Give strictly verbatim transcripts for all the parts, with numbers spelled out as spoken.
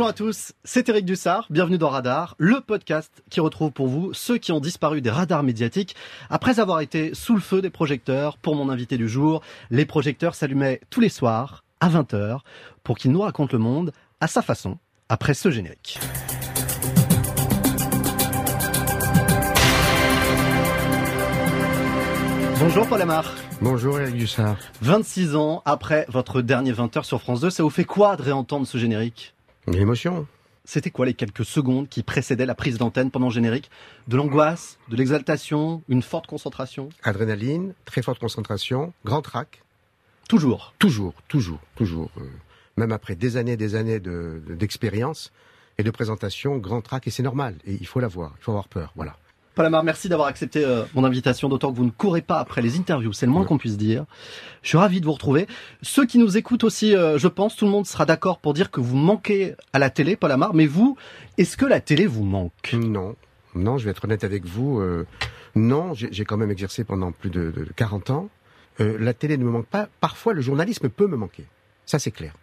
Bonjour à tous, c'est Éric Dussart, bienvenue dans Radar, le podcast qui retrouve pour vous ceux qui ont disparu des radars médiatiques après avoir été sous le feu des projecteurs. Pour mon invité du jour, les projecteurs s'allumaient tous les soirs à vingt heures pour qu'il nous raconte le monde à sa façon après ce générique. Bonjour Paul Amar. Bonjour Éric Dussart. vingt-six ans après votre dernier vingt heures sur France deux, ça vous fait quoi de réentendre ce générique ? Une émotion. C'était quoi les quelques secondes qui précédaient la prise d'antenne pendant le générique ? De l'angoisse, de l'exaltation, une forte concentration ? Adrénaline, très forte concentration, grand trac. Toujours ? Toujours, toujours, toujours. Même après des années et des années de, de, d'expérience et de présentation, grand trac, et c'est normal. Et il faut l'avoir, il faut avoir peur, voilà. Paul Amar, merci d'avoir accepté euh, mon invitation, d'autant que vous ne courez pas après les interviews, c'est le moins qu'on puisse dire. Je suis ravi de vous retrouver. Ceux qui nous écoutent aussi, euh, je pense, tout le monde sera d'accord pour dire que vous manquez à la télé, Paul Amar, mais vous, est-ce que la télé vous manque ? Non, non, je vais être honnête avec vous, euh, non, j'ai, j'ai quand même exercé pendant plus de, de quarante ans. Euh, la télé ne me manque pas, parfois le journalisme peut me manquer, ça c'est clair.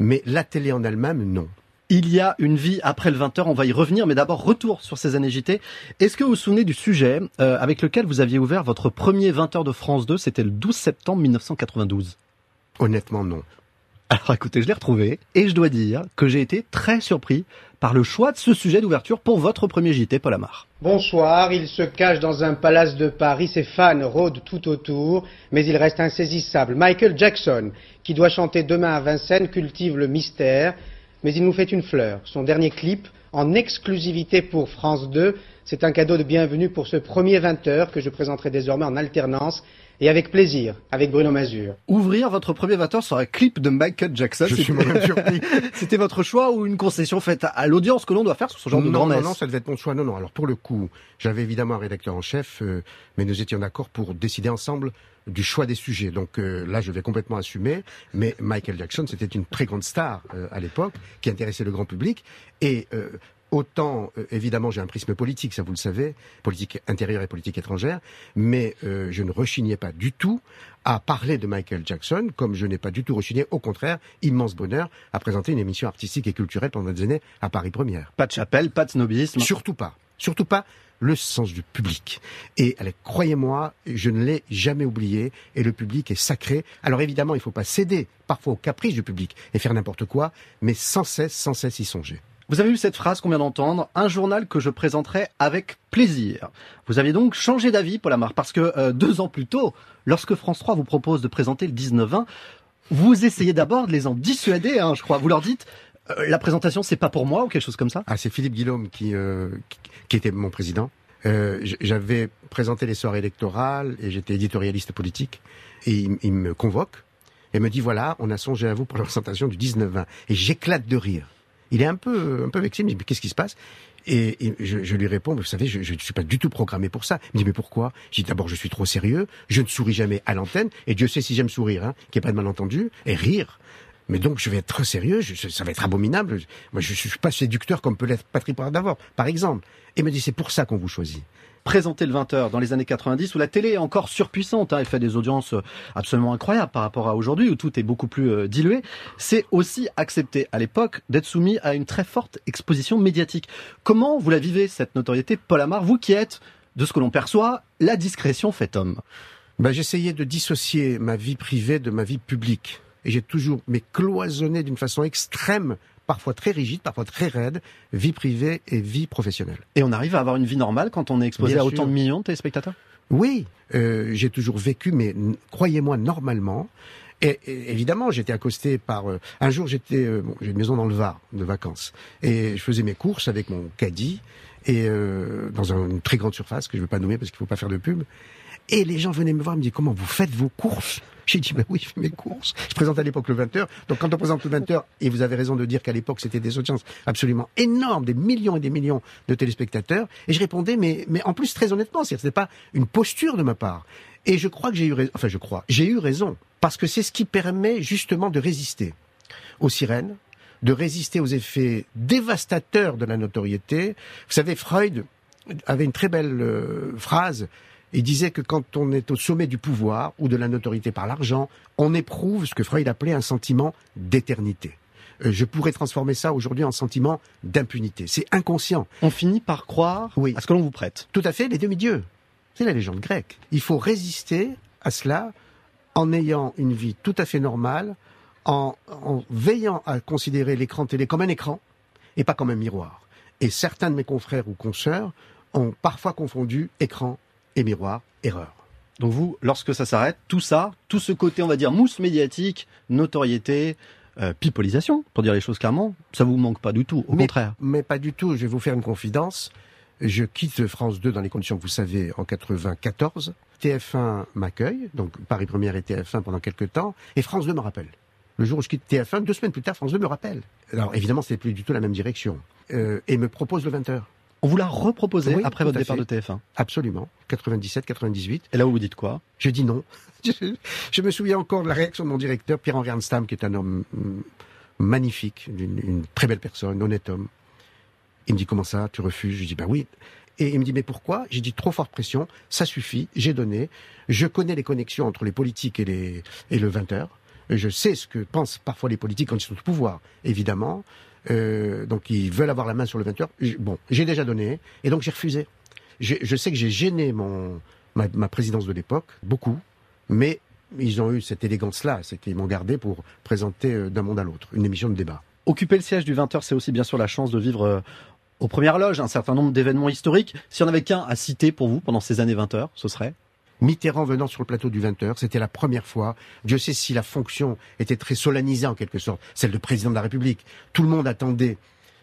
Mais la télé en elle-même, non. Il y a une vie après le vingt heures, on va y revenir, mais d'abord retour sur ces années J T. Est-ce que vous vous souvenez du sujet euh, avec lequel vous aviez ouvert votre premier vingt heures de France deux, c'était le douze septembre mille neuf cent quatre-vingt-douze ? Honnêtement, non. Alors écoutez, je l'ai retrouvé, et je dois dire que j'ai été très surpris par le choix de ce sujet d'ouverture pour votre premier J T, Paul Amar. Bonsoir, il se cache dans un palace de Paris, ses fans rôdent tout autour, mais il reste insaisissable. Michael Jackson, qui doit chanter demain à Vincennes, cultive le mystère, mais il nous fait une fleur. Son dernier clip, en exclusivité pour France deux, c'est un cadeau de bienvenue pour ce premier vingt heures que je présenterai désormais en alternance et avec plaisir, avec Bruno Masure. Ouvrir votre premier vingt heures sur un clip de Michael Jackson, je c'était... suis moi-même surpris. C'était votre choix ou une concession faite à l'audience que l'on doit faire sur ce genre non, de grand-messe ? Non, non, ça devait être mon choix. Non, non, alors pour le coup, j'avais évidemment un rédacteur en chef, euh, mais nous étions d'accord pour décider ensemble du choix des sujets. Donc euh, là, je vais complètement assumer, mais Michael Jackson, c'était une très grande star euh, à l'époque, qui intéressait le grand public, et euh, autant, euh, évidemment, j'ai un prisme politique, ça vous le savez, politique intérieure et politique étrangère, mais euh, je ne rechignais pas du tout à parler de Michael Jackson, comme je n'ai pas du tout rechigné, au contraire, immense bonheur, à présenter une émission artistique et culturelle pendant des années à Paris Première. Pas de chapelle, pas de snobisme. Surtout pas, surtout pas. Le sens du public. Et allez, croyez-moi, je ne l'ai jamais oublié, et le public est sacré. Alors évidemment, il ne faut pas céder parfois aux caprices du public et faire n'importe quoi, mais sans cesse, sans cesse y songer. Vous avez eu cette phrase qu'on vient d'entendre, un journal que je présenterai avec plaisir. Vous avez donc changé d'avis, Paul Amar, parce que euh, deux ans plus tôt, lorsque France trois vous propose de présenter le dix-neuf vingt, vous essayez d'abord de les en dissuader, hein, je crois. Vous leur dites... Euh, la présentation, c'est pas pour moi ou quelque chose comme ça ? Ah, c'est Philippe Guillaume qui, euh, qui, qui était mon président. Euh, j'avais présenté les soirées électorales et j'étais éditorialiste politique. Et il, il me convoque et me dit, voilà, on a songé à vous pour la présentation du dix-neuf vingt. Et j'éclate de rire. Il est un peu, un peu vexé, il me dit, mais qu'est-ce qui se passe ? Et, et je, je lui réponds, vous savez, je ne suis pas du tout programmé pour ça. Il me dit, mais pourquoi ? Je dis, d'abord, je suis trop sérieux, je ne souris jamais à l'antenne, et Dieu sait si j'aime sourire, hein, qu'il n'y ait pas de malentendu, et rire. Mais donc, je vais être très sérieux, je, ça va être abominable. Moi, je, je suis pas séducteur comme peut l'être Patrick Bardavor, par exemple. Et me dit, c'est pour ça qu'on vous choisit. Présenter le vingt heures dans les années quatre-vingt-dix, où la télé est encore surpuissante, hein, elle fait des audiences absolument incroyables par rapport à aujourd'hui, où tout est beaucoup plus euh, dilué, c'est aussi accepter à l'époque d'être soumis à une très forte exposition médiatique. Comment vous la vivez, cette notoriété, Paul Amar, vous qui êtes, de ce que l'on perçoit, la discrétion fait homme ? Ben, j'essayais de dissocier ma vie privée de ma vie publique. Et j'ai toujours, mais cloisonné d'une façon extrême, parfois très rigide, parfois très raide, vie privée et vie professionnelle. Et on arrive à avoir une vie normale quand on est exposé Bien à sûr. Autant de millions de téléspectateurs ? Oui, euh, j'ai toujours vécu, mais n- croyez-moi, normalement. Et, et évidemment, j'étais accosté par... Euh, un jour, j'étais... Euh, bon, j'ai une maison dans le Var, de vacances. Et je faisais mes courses avec mon caddie, et euh, dans un, une très grande surface, que je ne veux pas nommer parce qu'il ne faut pas faire de pub. Et les gens venaient me voir, me disaient, comment vous faites vos courses ? J'ai dit, ben oui, je fais mes courses. Je présente à l'époque le vingt heures. Donc quand on présente le vingt heures, et vous avez raison de dire qu'à l'époque, c'était des audiences absolument énormes, des millions et des millions de téléspectateurs. Et je répondais, mais, mais en plus, très honnêtement, c'est-à-dire que ce n'est pas une posture de ma part. Et je crois que j'ai eu raison. Enfin, je crois. J'ai eu raison. Parce que c'est ce qui permet justement de résister aux sirènes, de résister aux effets dévastateurs de la notoriété. Vous savez, Freud avait une très belle euh, phrase. Il disait que quand on est au sommet du pouvoir ou de la notoriété par l'argent, on éprouve ce que Freud appelait un sentiment d'éternité. euh, je pourrais transformer ça aujourd'hui en sentiment d'impunité. C'est inconscient. On finit par croire oui. à ce que l'on vous prête. Tout à fait, les demi-dieux. C'est la légende grecque. Il faut résister à cela en ayant une vie tout à fait normale, en, en veillant à considérer l'écran télé comme un écran et pas comme un miroir. Et certains de mes confrères ou consoeurs ont parfois confondu écran et miroir, erreur. Donc vous, lorsque ça s'arrête, tout ça, tout ce côté, on va dire, mousse médiatique, notoriété, euh, pipolisation, pour dire les choses clairement, ça vous manque pas du tout, au mais, contraire. Mais pas du tout, je vais vous faire une confidence. Je quitte France deux dans les conditions que vous savez en quatre-vingt-quatorze. T F un m'accueille, donc Paris Première et T F un pendant quelques temps, et France deux me rappelle. Le jour où je quitte T F un, deux semaines plus tard, France deux me rappelle. Alors évidemment, c'est plus du tout la même direction. Euh, et me propose le vingt heures. On vous l'a reproposé oui, après votre départ fait. de T F un? Absolument, quatre-vingt-dix-sept, quatre-vingt-dix-huit. Et là, vous dites quoi? Je dis non. Je, je me souviens encore de la réaction de mon directeur, Pierre-Henri Ernstam, qui est un homme magnifique, une, une très belle personne, honnête homme. Il me dit, comment ça, tu refuses? Je dis, ben oui. Et il me dit, mais pourquoi? J'ai dit, trop forte pression, ça suffit, j'ai donné. Je connais les connexions entre les politiques et, les, et le vingt heures. Je sais ce que pensent parfois les politiques quand ils sont au pouvoir, évidemment. Euh, donc ils veulent avoir la main sur le vingt heures. Bon, j'ai déjà donné, et donc j'ai refusé. Je, je sais que j'ai gêné mon, ma, ma présidence de l'époque, beaucoup, mais ils ont eu cette élégance-là, c'est qu'ils m'ont gardé pour présenter d'un monde à l'autre, une émission de débat. Occuper le siège du vingt heures, c'est aussi bien sûr la chance de vivre euh, aux premières loges un certain nombre d'événements historiques. S'il y en avait qu'un à citer pour vous pendant ces années vingt heures, ce serait? Mitterrand venant sur le plateau du vingt heures, c'était la première fois. Dieu sait si la fonction était très solennisée en quelque sorte, celle de président de la République. Tout le monde attendait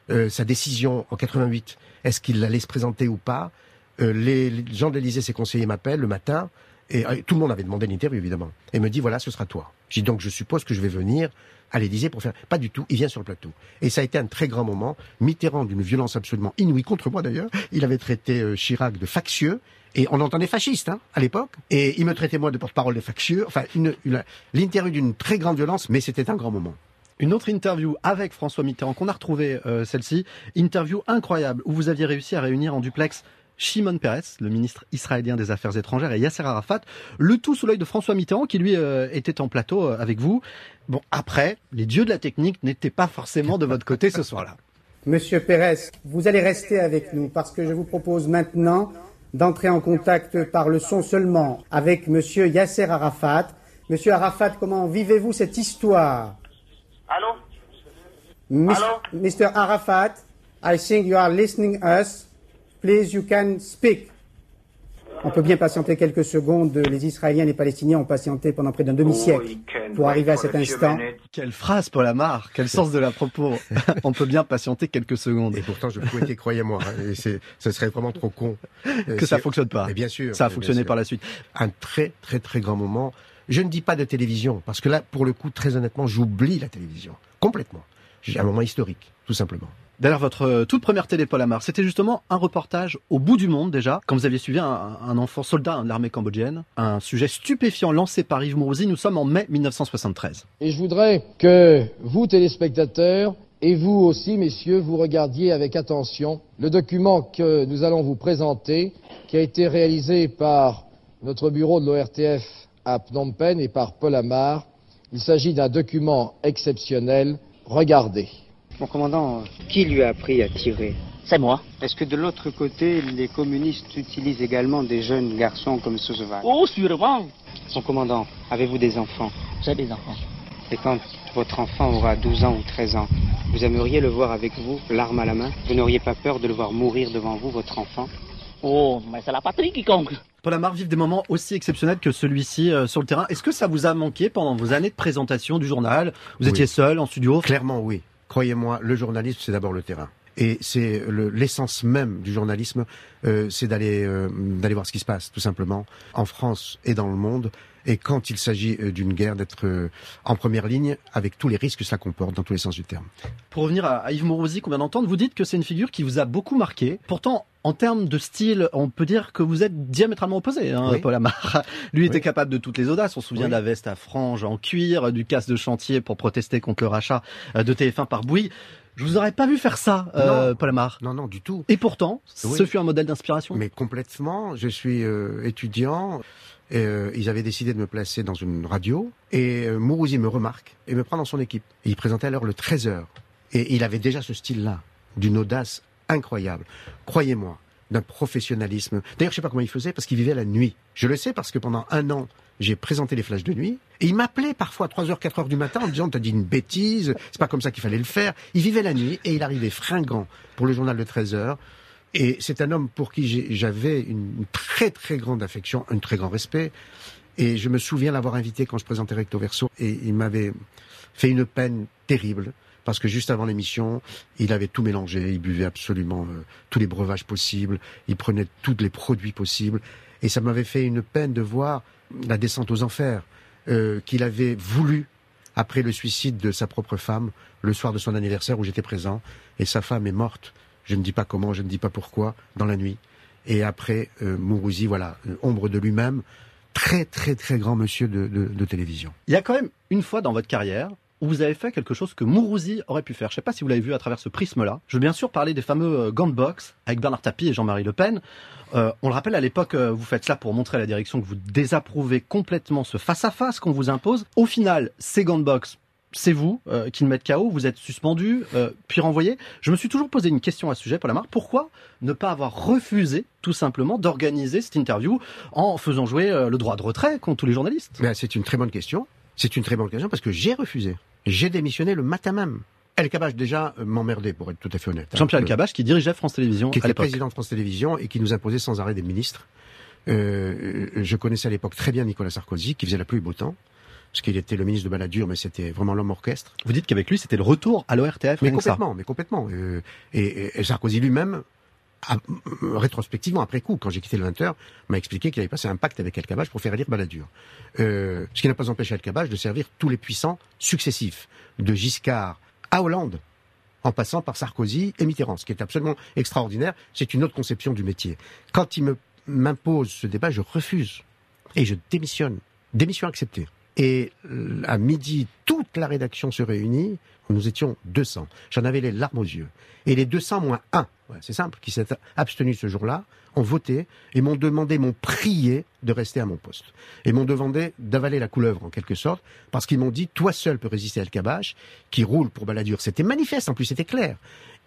euh, sa décision en quatre-vingt-huit. Est-ce qu'il allait se présenter ou pas? euh, les, les gens de l'Élysée, ses conseillers m'appellent le matin, et euh, tout le monde avait demandé l'interview évidemment, et me dit voilà, ce sera toi. J'ai dit donc je suppose que je vais venir à l'Élysée pour faire... Pas du tout, il vient sur le plateau. Et ça a été un très grand moment. Mitterrand, d'une violence absolument inouïe, contre moi d'ailleurs, il avait traité euh, Chirac de factieux, et on entendait fasciste hein, à l'époque, et il me traitait moi de porte-parole des factieux, enfin une, une, l'interview d'une très grande violence, mais c'était un grand moment. Une autre interview avec François Mitterrand, qu'on a retrouvée euh, celle-ci, interview incroyable, où vous aviez réussi à réunir en duplex Shimon Peres, le ministre israélien des Affaires étrangères, et Yasser Arafat, le tout sous l'œil de François Mitterrand, qui lui euh, était en plateau euh, avec vous. Bon, après, les dieux de la technique n'étaient pas forcément de votre côté ce soir-là. Monsieur Peres, vous allez rester avec nous, parce que je vous propose maintenant d'entrer en contact par le son seulement avec monsieur Yasser Arafat. Monsieur Arafat, comment vivez-vous cette histoire? Allô? Mis- Allô? Mister Arafat, I think you are listening us. Please, you can speak. On peut bien patienter quelques secondes. Les Israéliens et les Palestiniens ont patienté pendant près d'un demi-siècle pour arriver à cet instant. Quelle phrase, Paul Amar! Quel sens de la propos! On peut bien patienter quelques secondes. Et pourtant, je souhaitais, croyez-moi, et c'est, ce serait vraiment trop con. Que c'est... ça fonctionne pas. Et bien sûr. Ça a fonctionné sûr. Par la suite. Un très, très, très grand moment. Je ne dis pas de télévision, parce que là, pour le coup, très honnêtement, j'oublie la télévision. Complètement. J'ai un moment historique, tout simplement. D'ailleurs, votre toute première télé, Paul Amar, c'était justement un reportage au bout du monde, déjà, quand vous aviez suivi un, un enfant soldat de l'armée cambodgienne, un sujet stupéfiant lancé par Yves Mourousi. Nous sommes en mai dix-neuf cent soixante-treize. Et je voudrais que vous, téléspectateurs, et vous aussi, messieurs, vous regardiez avec attention le document que nous allons vous présenter, qui a été réalisé par notre bureau de l'O R T F à Phnom Penh et par Paul Amar. Il s'agit d'un document exceptionnel. Regardez. Mon commandant, qui lui a appris à tirer? C'est moi. Est-ce que de l'autre côté, les communistes utilisent également des jeunes garçons comme Sousoval? Oh, sûrement. Son commandant, avez-vous des enfants? J'ai des enfants. Et quand votre enfant aura douze ans ou treize ans, vous aimeriez le voir avec vous, l'arme à la main? Vous n'auriez pas peur de le voir mourir devant vous, votre enfant? Oh, mais c'est la patrie qui compte. Paul Amar, vivre des moments aussi exceptionnels que celui-ci euh, sur le terrain. Est-ce que ça vous a manqué pendant vos années de présentation du journal? Vous étiez oui. seul en studio? Clairement, oui. Croyez-moi, le journalisme, c'est d'abord le terrain. Et c'est le, l'essence même du journalisme, euh, c'est d'aller, euh, d'aller voir ce qui se passe, tout simplement, en France et dans le monde. Et quand il s'agit d'une guerre, d'être euh, en première ligne, avec tous les risques que cela comporte, dans tous les sens du terme. Pour revenir à, à Yves Mourousi, qu'on vient d'entendre, vous dites que c'est une figure qui vous a beaucoup marqué. Pourtant, en termes de style, on peut dire que vous êtes diamétralement opposés, hein, oui. Paul Amar. Lui était oui. capable de toutes les audaces. On se souvient oui. de la veste à franges en cuir, du casse de chantier pour protester contre le rachat de T F un par Bouygues. Je vous aurais pas vu faire ça, euh, Paul Amar. Non, non, du tout. Et pourtant, oui. ce fut un modèle d'inspiration. Mais complètement. Je suis euh, étudiant. Euh, ils avaient décidé de me placer dans une radio. Et euh, Mourousi me remarque et me prend dans son équipe. Et il présentait alors le treize heures. Et il avait déjà ce style-là, d'une audace incroyable. Croyez-moi, d'un professionnalisme. D'ailleurs, je sais pas comment il faisait parce qu'il vivait la nuit. Je le sais parce que pendant un an, j'ai présenté les flashs de nuit. Et il m'appelait parfois à trois heures, quatre heures du matin en me disant « t'as dit une bêtise, c'est pas comme ça qu'il fallait le faire ». Il vivait la nuit et il arrivait fringant pour le journal de treize heures. Et c'est un homme pour qui j'avais une très très grande affection, un très grand respect. Et je me souviens l'avoir invité quand je présentais Recto Verso. Et il m'avait fait une peine terrible. Parce que juste avant l'émission, il avait tout mélangé, il buvait absolument euh, tous les breuvages possibles, il prenait tous les produits possibles. Et ça m'avait fait une peine de voir la descente aux enfers euh, qu'il avait voulu après le suicide de sa propre femme, le soir de son anniversaire où j'étais présent. Et sa femme est morte, je ne dis pas comment, je ne dis pas pourquoi, dans la nuit. Et après, euh, Mourousi, voilà, euh, ombre de lui-même, très très très grand monsieur de, de, de télévision. Il y a quand même une fois dans votre carrière, où vous avez fait quelque chose que Mourousi aurait pu faire. Je ne sais pas si vous l'avez vu à travers ce prisme-là. Je veux bien sûr parler des fameux gants de boxe avec Bernard Tapie et Jean-Marie Le Pen. Euh, on le rappelle, à l'époque, vous faites cela pour montrer à la direction que vous désapprouvez complètement ce face-à-face qu'on vous impose. Au final, ces gants de boxe, c'est vous euh, qui le mettez K O, vous êtes suspendu, euh, puis renvoyé. Je me suis toujours posé une question à ce sujet, Paul Amar. Pourquoi ne pas avoir refusé, tout simplement, d'organiser cette interview en faisant jouer euh, le droit de retrait contre tous les journalistes? Mais c'est une très bonne question. C'est une très bonne question parce que j'ai refusé. J'ai démissionné le matin même. Elkabbach déjà euh, m'emmerdait, pour être tout à fait honnête. Jean-Pierre Elkabbach qui dirigeait France Télévisions à l'époque. Qui était président de France Télévisions et qui nous imposait sans arrêt des ministres. Euh, je connaissais à l'époque très bien Nicolas Sarkozy qui faisait la pluie et beau temps. Parce qu'il était le ministre de Balladur, mais c'était vraiment l'homme orchestre. Vous dites qu'avec lui, c'était le retour à l'O R T F. Mais complètement, mais complètement. Euh, et, et, et Sarkozy lui-même, à, rétrospectivement, après coup, quand j'ai quitté le vingt heures, m'a expliqué qu'il avait passé un pacte avec Elkabbach pour faire élire Balladur. Euh, ce qui n'a pas empêché Elkabbach de servir tous les puissants successifs, de Giscard à Hollande, en passant par Sarkozy et Mitterrand, ce qui est absolument extraordinaire. C'est une autre conception du métier. Quand il me, m'impose ce débat, je refuse et je démissionne. Démission acceptée. Et à midi, toute la rédaction se réunit. Nous étions deux cents. J'en avais les larmes aux yeux. Et les deux cents moins un, ouais, c'est simple, qui s'est abstenu ce jour-là, ont voté et m'ont demandé, m'ont prié de rester à mon poste. Et m'ont demandé d'avaler la couleuvre, en quelque sorte, parce qu'ils m'ont dit, toi seul peux résister à Elkabbach, qui roule pour Balladur. C'était manifeste, en plus, c'était clair.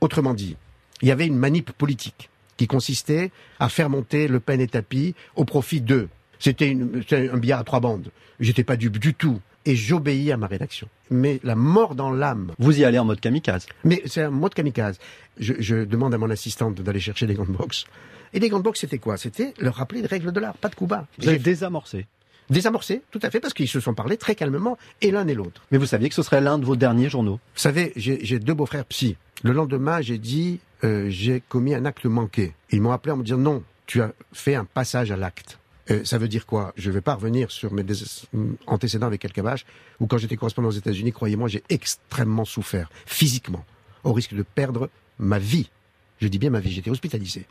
Autrement dit, il y avait une manip politique qui consistait à faire monter Le Pen et Tapie au profit d'eux. C'était, une, c'était un billard à trois bandes. J'étais pas dupe du tout. Et j'obéis à ma rédaction. Mais la mort dans l'âme. Vous y allez en mode kamikaze. Mais c'est un mode kamikaze. Je, je demande à mon assistante d'aller chercher des gants de boxe. Et les gants de boxe, c'était quoi? C'était leur rappeler les règles de l'art, pas de coup bas. Vous avez désamorcé. Désamorcé, tout à fait, parce qu'ils se sont parlé très calmement, et l'un et l'autre. Mais vous saviez que ce serait l'un de vos derniers journaux? Vous savez, j'ai, j'ai deux beaux-frères psy. Le lendemain, j'ai dit, euh, j'ai commis un acte manqué. Ils m'ont appelé en me disant, non, tu as fait un passage à l'acte. Euh, ça veut dire quoi? Je ne vais pas revenir sur mes dés- antécédents avec Elkabbach, où quand j'étais correspondant aux États-Unis, croyez-moi, j'ai extrêmement souffert, physiquement, au risque de perdre ma vie. Je dis bien ma vie, j'étais hospitalisé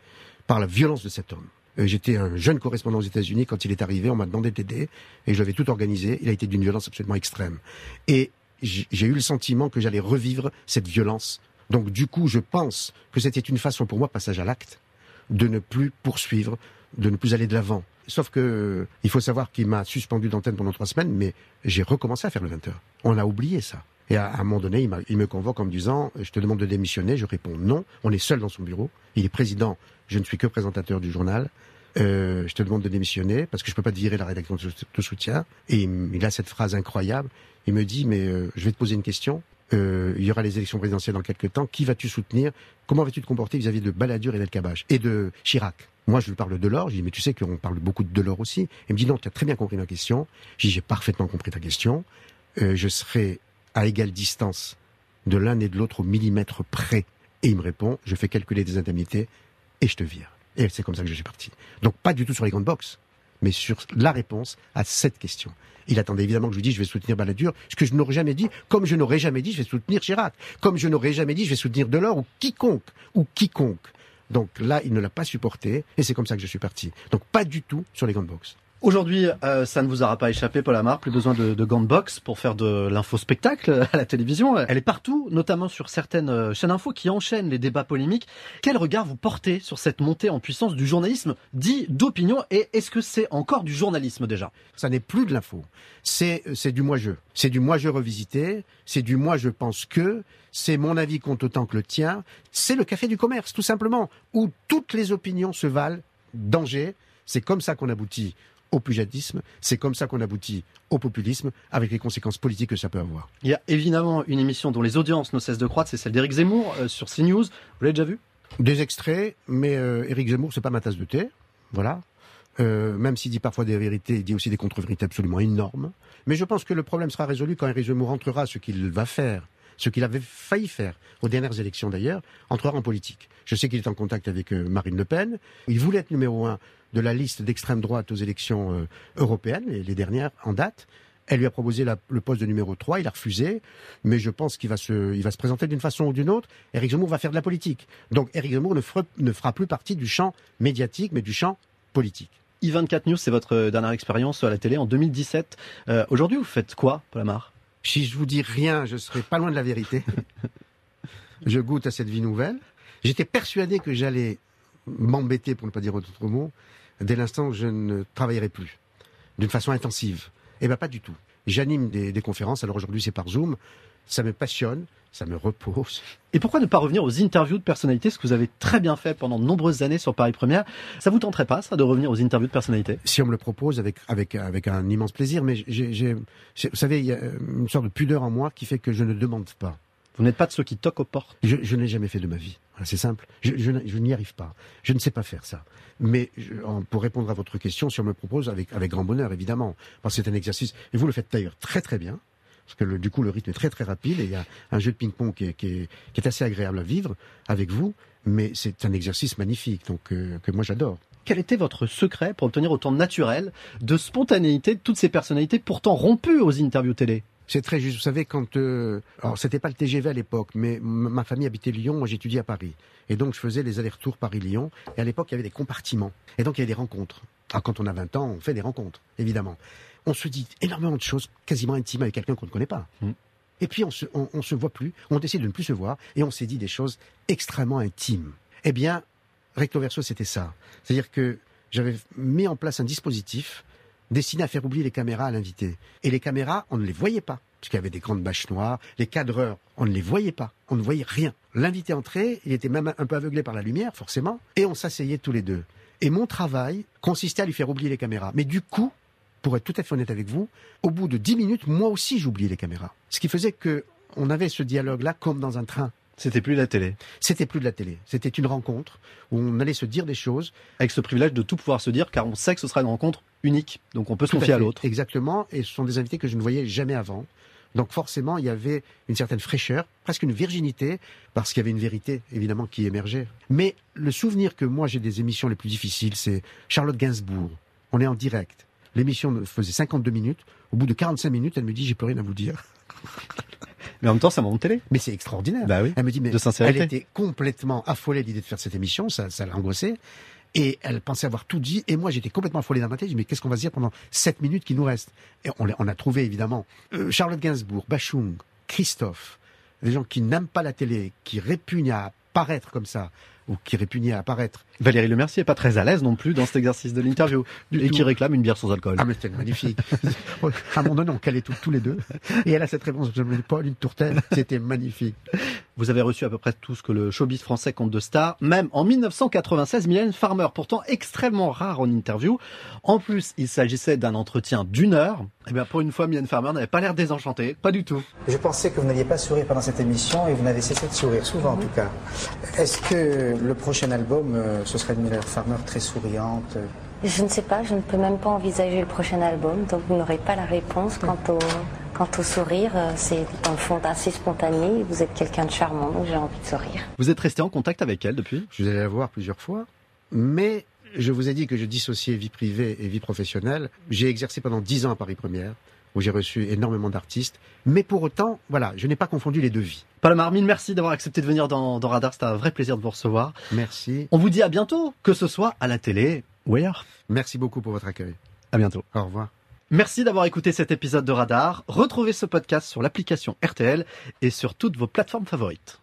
par la violence de cet homme. Euh, j'étais un jeune correspondant aux États-Unis, quand il est arrivé, on m'a demandé d'aider, et je l'avais tout organisé, il a été d'une violence absolument extrême. Et j'ai eu le sentiment que j'allais revivre cette violence. Donc du coup, je pense que c'était une façon pour moi, passage à l'acte, de ne plus poursuivre, de ne plus aller de l'avant. Sauf que, euh, il faut savoir qu'il m'a suspendu d'antenne pendant trois semaines, mais j'ai recommencé à faire le vingt heures. On a oublié ça. Et à, à un moment donné, il, m'a, il me convoque en me disant, je te demande de démissionner, je réponds non. On est seul dans son bureau. Il est président. Je ne suis que présentateur du journal. Euh, je te demande de démissionner parce que je peux pas te virer la rédaction de, de soutien. Et il, il a cette phrase incroyable. Il me dit, mais euh, je vais te poser une question. Euh, il y aura les élections présidentielles dans quelques temps. Qui vas-tu soutenir? Comment vas-tu te comporter vis-à-vis de Balladur et d'Elkabbach et de Chirac? Moi, je lui parle de Delors. Je lui dis, mais tu sais qu'on parle beaucoup de Delors aussi. Il me dit, non, tu as très bien compris ma question. Je dis, j'ai parfaitement compris ta question. Euh, je serai à égale distance de l'un et de l'autre au millimètre près. Et il me répond, je fais calculer des indemnités et je te vire. Et c'est comme ça que je suis parti. Donc, pas du tout sur les gants de boxe, mais sur la réponse à cette question. Il attendait évidemment que je lui dise, je vais soutenir Balladur, ce que je n'aurais jamais dit, comme je n'aurais jamais dit, je vais soutenir Chirac, comme je n'aurais jamais dit, je vais soutenir Delors ou quiconque, ou quiconque. Donc là, il ne l'a pas supporté, et c'est comme ça que je suis parti. Donc pas du tout sur les gants de boxe. Aujourd'hui, euh, ça ne vous aura pas échappé, Paul Amar, plus besoin de, de gants de boxe pour faire de l'info-spectacle à la télévision. Elle est partout, notamment sur certaines chaînes info qui enchaînent les débats polémiques. Quel regard vous portez sur cette montée en puissance du journalisme dit d'opinion, et est-ce que c'est encore du journalisme déjà ? Ça n'est plus de l'info, c'est, c'est du moi-je. C'est du moi-je revisité, c'est du moi-je pense que, c'est mon avis compte autant que le tien, c'est le café du commerce, tout simplement, où toutes les opinions se valent d'Angers. C'est comme ça qu'on aboutit au pugilisme, c'est comme ça qu'on aboutit au populisme, avec les conséquences politiques que ça peut avoir. Il y a évidemment une émission dont les audiences ne cessent de croître, c'est celle d'Éric Zemmour euh, sur CNews. Vous l'avez déjà vu ? Des extraits, mais euh, Éric Zemmour, c'est pas ma tasse de thé, voilà. Euh, même s'il dit parfois des vérités, il dit aussi des contre-vérités absolument énormes. Mais je pense que le problème sera résolu quand Éric Zemmour entrera, ce qu'il va faire, ce qu'il avait failli faire aux dernières élections d'ailleurs, entrera en politique. Je sais qu'il est en contact avec Marine Le Pen. Il voulait être numéro un de la liste d'extrême droite aux élections européennes, les dernières en date. Elle lui a proposé la, le poste de numéro trois, il a refusé, mais je pense qu'il va se, il va se présenter d'une façon ou d'une autre. Éric Zemmour va faire de la politique. Donc Éric Zemmour ne fera, ne fera plus partie du champ médiatique, mais du champ politique. I vingt-quatre News, c'est votre dernière expérience à la télé en deux mille dix-sept. Euh, aujourd'hui, vous faites quoi, Paul Amar ? Si je vous dis rien, je serai pas loin de la vérité. Je goûte à cette vie nouvelle. J'étais persuadé que j'allais m'embêter, pour ne pas dire autre mot, dès l'instant où je ne travaillerai plus, d'une façon intensive. Eh bien, pas du tout. J'anime des, des conférences, alors aujourd'hui c'est par Zoom. Ça me passionne, ça me repose. Et pourquoi ne pas revenir aux interviews de personnalités, ce que vous avez très bien fait pendant de nombreuses années sur Paris Première ? Ça vous tenterait pas, ça, de revenir aux interviews de personnalités ? Si on me le propose, avec, avec, avec un immense plaisir, mais j'ai, j'ai, j'ai, vous savez, il y a une sorte de pudeur en moi qui fait que je ne demande pas. Vous n'êtes pas de ceux qui toquent aux portes ? Je, je n'ai jamais fait de ma vie, voilà, c'est simple. Je, je, je n'y arrive pas, je ne sais pas faire ça. Mais je, pour répondre à votre question, si on me le propose, avec, avec grand bonheur, évidemment. Parce que c'est un exercice, et vous le faites d'ailleurs très très bien. Parce que le, du coup, le rythme est très très rapide et il y a un jeu de ping-pong qui est, qui est, qui est assez agréable à vivre avec vous. Mais c'est un exercice magnifique, donc euh, que moi j'adore. Quel était votre secret pour obtenir autant de naturel, de spontanéité de toutes ces personnalités pourtant rompues aux interviews télé ? C'est très juste. Vous savez, quand... Euh, alors, c'était pas le T G V à l'époque, mais ma famille habitait Lyon, moi j'étudiais à Paris. Et donc, je faisais les allers-retours Paris-Lyon. Et à l'époque, il y avait des compartiments. Et donc, il y avait des rencontres. Alors, quand on a vingt ans, on fait des rencontres, évidemment. On se dit énormément de choses quasiment intimes avec quelqu'un qu'on ne connaît pas. Mmh. Et puis, on se, on, on se voit plus, on décide de ne plus se voir, et on s'est dit des choses extrêmement intimes. Eh bien, recto verso, c'était ça. C'est-à-dire que j'avais mis en place un dispositif destiné à faire oublier les caméras à l'invité. Et les caméras, on ne les voyait pas, parce qu'il y avait des grandes bâches noires, les cadreurs, on ne les voyait pas, on ne voyait rien. L'invité entrait, il était même un peu aveuglé par la lumière, forcément, et on s'asseyait tous les deux. Et mon travail consistait à lui faire oublier les caméras. Mais du coup, pour être tout à fait honnête avec vous, au bout de dix minutes, moi aussi j'oubliais les caméras. Ce qui faisait qu'on avait ce dialogue-là comme dans un train. C'était plus de la télé. C'était plus de la télé. C'était une rencontre où on allait se dire des choses. Avec ce privilège de tout pouvoir se dire, car on sait que ce sera une rencontre unique. Donc on peut se confier à l'autre. Exactement. Et ce sont des invités que je ne voyais jamais avant. Donc forcément, il y avait une certaine fraîcheur, presque une virginité, parce qu'il y avait une vérité, évidemment, qui émergeait. Mais le souvenir que moi j'ai des émissions les plus difficiles, c'est Charlotte Gainsbourg. On est en direct. L'émission faisait cinquante-deux minutes. Au bout de quarante-cinq minutes, elle me dit « J'ai plus rien à vous dire. » Mais en même temps, ça m'a monté. Mais c'est extraordinaire. Bah oui, elle me dit, mais de sincérité. Elle était complètement affolée de l'idée de faire cette émission, ça, ça l'a angoissée. Et elle pensait avoir tout dit. Et moi, j'étais complètement affolé dans ma tête. Je me dis, mais qu'est-ce qu'on va se dire pendant sept minutes qui nous restent ? Et on, on a trouvé, évidemment, euh, Charlotte Gainsbourg, Bachung, Christophe, des gens qui n'aiment pas la télé, qui répugnent à paraître comme ça, ou qui répugnait à apparaître. Valérie Le Mercier n'est pas très à l'aise non plus dans cet exercice de l'interview, et tout. Qui réclame une bière sans alcool. Ah mais c'est magnifique. À mon nom, on calait tout, tous les deux, et elle a cette réponse, je me dis Paul, une tourtelle, c'était magnifique. Vous avez reçu à peu près tout ce que le showbiz français compte de stars, même en mille neuf cent quatre-vingt-seize, Mylène Farmer, pourtant extrêmement rare en interview. En plus, il s'agissait d'un entretien d'une heure. Et bien pour une fois, Mylène Farmer n'avait pas l'air désenchantée, pas du tout. Je pensais que vous n'alliez pas sourire pendant cette émission, et vous n'avez cessé de sourire, souvent en tout cas. Est-ce que le prochain album, ce serait une Mylène Farmer très souriante? Je ne sais pas, je ne peux même pas envisager le prochain album, donc vous n'aurez pas la réponse. Quant au, quant au sourire, c'est dans le fond assez spontané, vous êtes quelqu'un de charmant, donc j'ai envie de sourire. Vous êtes resté en contact avec elle depuis? Je vous allais la voir plusieurs fois, mais je vous ai dit que je dissociais vie privée et vie professionnelle. J'ai exercé pendant dix ans à Paris Première, où j'ai reçu énormément d'artistes. Mais pour autant, voilà, je n'ai pas confondu les deux vies. Paul Amar, merci d'avoir accepté de venir dans, dans Radar. C'était un vrai plaisir de vous recevoir. Merci. On vous dit à bientôt, que ce soit à la télé ou ailleurs. Merci beaucoup pour votre accueil. À bientôt. Au revoir. Merci d'avoir écouté cet épisode de Radar. Retrouvez ce podcast sur l'application R T L et sur toutes vos plateformes favorites.